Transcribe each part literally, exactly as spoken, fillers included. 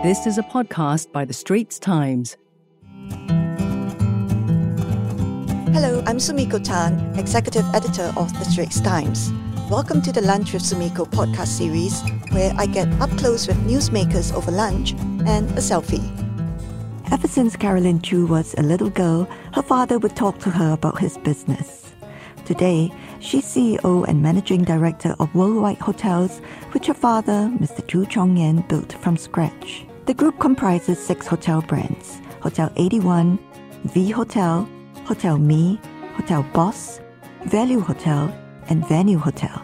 This is a podcast by The Straits Times. Hello, I'm Sumiko Tan, Executive Editor of The Straits Times. Welcome to the Lunch with Sumiko podcast series, where I get up close with newsmakers over lunch and a selfie. Ever since Caroline Choo was a little girl, her father would talk to her about his business. Today, she's C E O and Managing Director of Worldwide Hotels, which her father, Mister Choo Chong Yan, built from scratch. The group comprises six hotel brands: Hotel eighty-one, V Hotel, Hotel Me, Hotel Boss, Value Hotel, and Venue Hotel.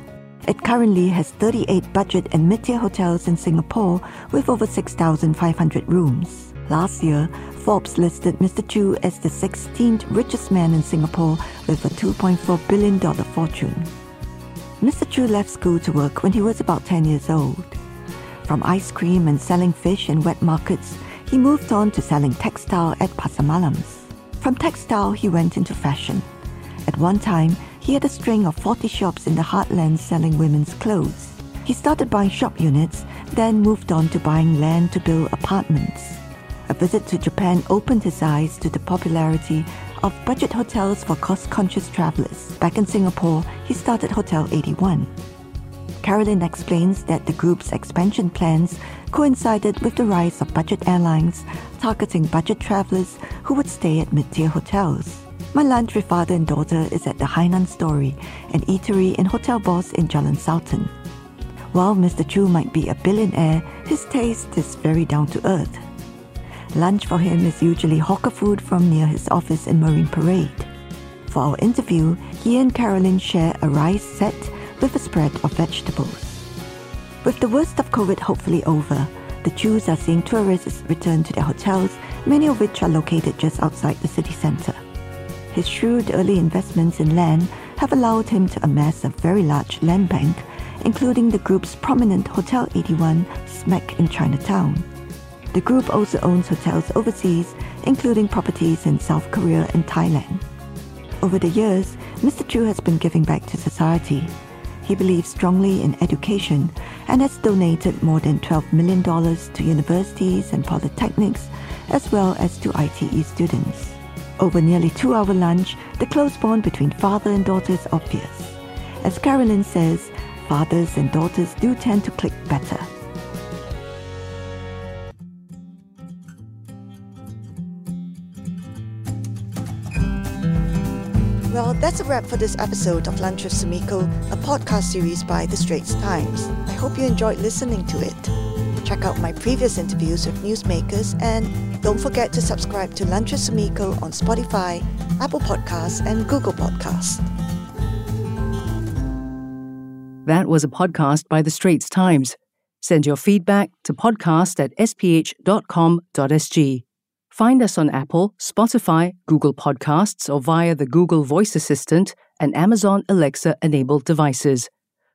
It currently has thirty-eight budget and mid-tier hotels in Singapore with over six thousand five hundred rooms. Last year, Forbes listed Mister Choo as the sixteenth richest man in Singapore with a two point four billion dollars fortune. Mister Choo left school to work when he was about ten years old. From ice cream and selling fish in wet markets, he moved on to selling textile at Pasamalam's. From textile, he went into fashion. At one time, he had a string of forty shops in the heartland selling women's clothes. He started buying shop units, then moved on to buying land to build apartments. A visit to Japan opened his eyes to the popularity of budget hotels for cost-conscious travelers. Back in Singapore, he started Hotel eighty-one. Caroline explains that the group's expansion plans coincided with the rise of budget airlines targeting budget travelers who would stay at mid-tier hotels. My lunch with father and daughter is at the Hainan Story, an eatery in Hotel Boss in Jalan Sultan. While Mister Choo might be a billionaire, his taste is very down-to-earth. Lunch for him is usually hawker food from near his office in Marine Parade. For our interview, he and Caroline share a rice set with a spread of vegetables. With the worst of COVID hopefully over, the Choos are seeing tourists return to their hotels, many of which are located just outside the city centre. His shrewd early investments in land have allowed him to amass a very large land bank, including the group's prominent Hotel eighty-one, smack in Chinatown. The group also owns hotels overseas, including properties in South Korea and Thailand. Over the years, Mister Choo has been giving back to society. He believes strongly in education and has donated more than twelve million dollars to universities and polytechnics, as well as to I T E students. Over nearly two-hour lunch, the close bond between father and daughter is obvious. As Caroline says, fathers and daughters do tend to click better. Well, that's a wrap for this episode of Lunch with Sumiko, a podcast series by The Straits Times. I hope you enjoyed listening to it. Check out my previous interviews with newsmakers, and don't forget to subscribe to Lunch with Sumiko on Spotify, Apple Podcasts, and Google Podcasts. That was a podcast by The Straits Times. Send your feedback to podcast at s p h dot com dot s g. Find us on Apple, Spotify, Google Podcasts, or via the Google Voice Assistant and Amazon Alexa-enabled devices.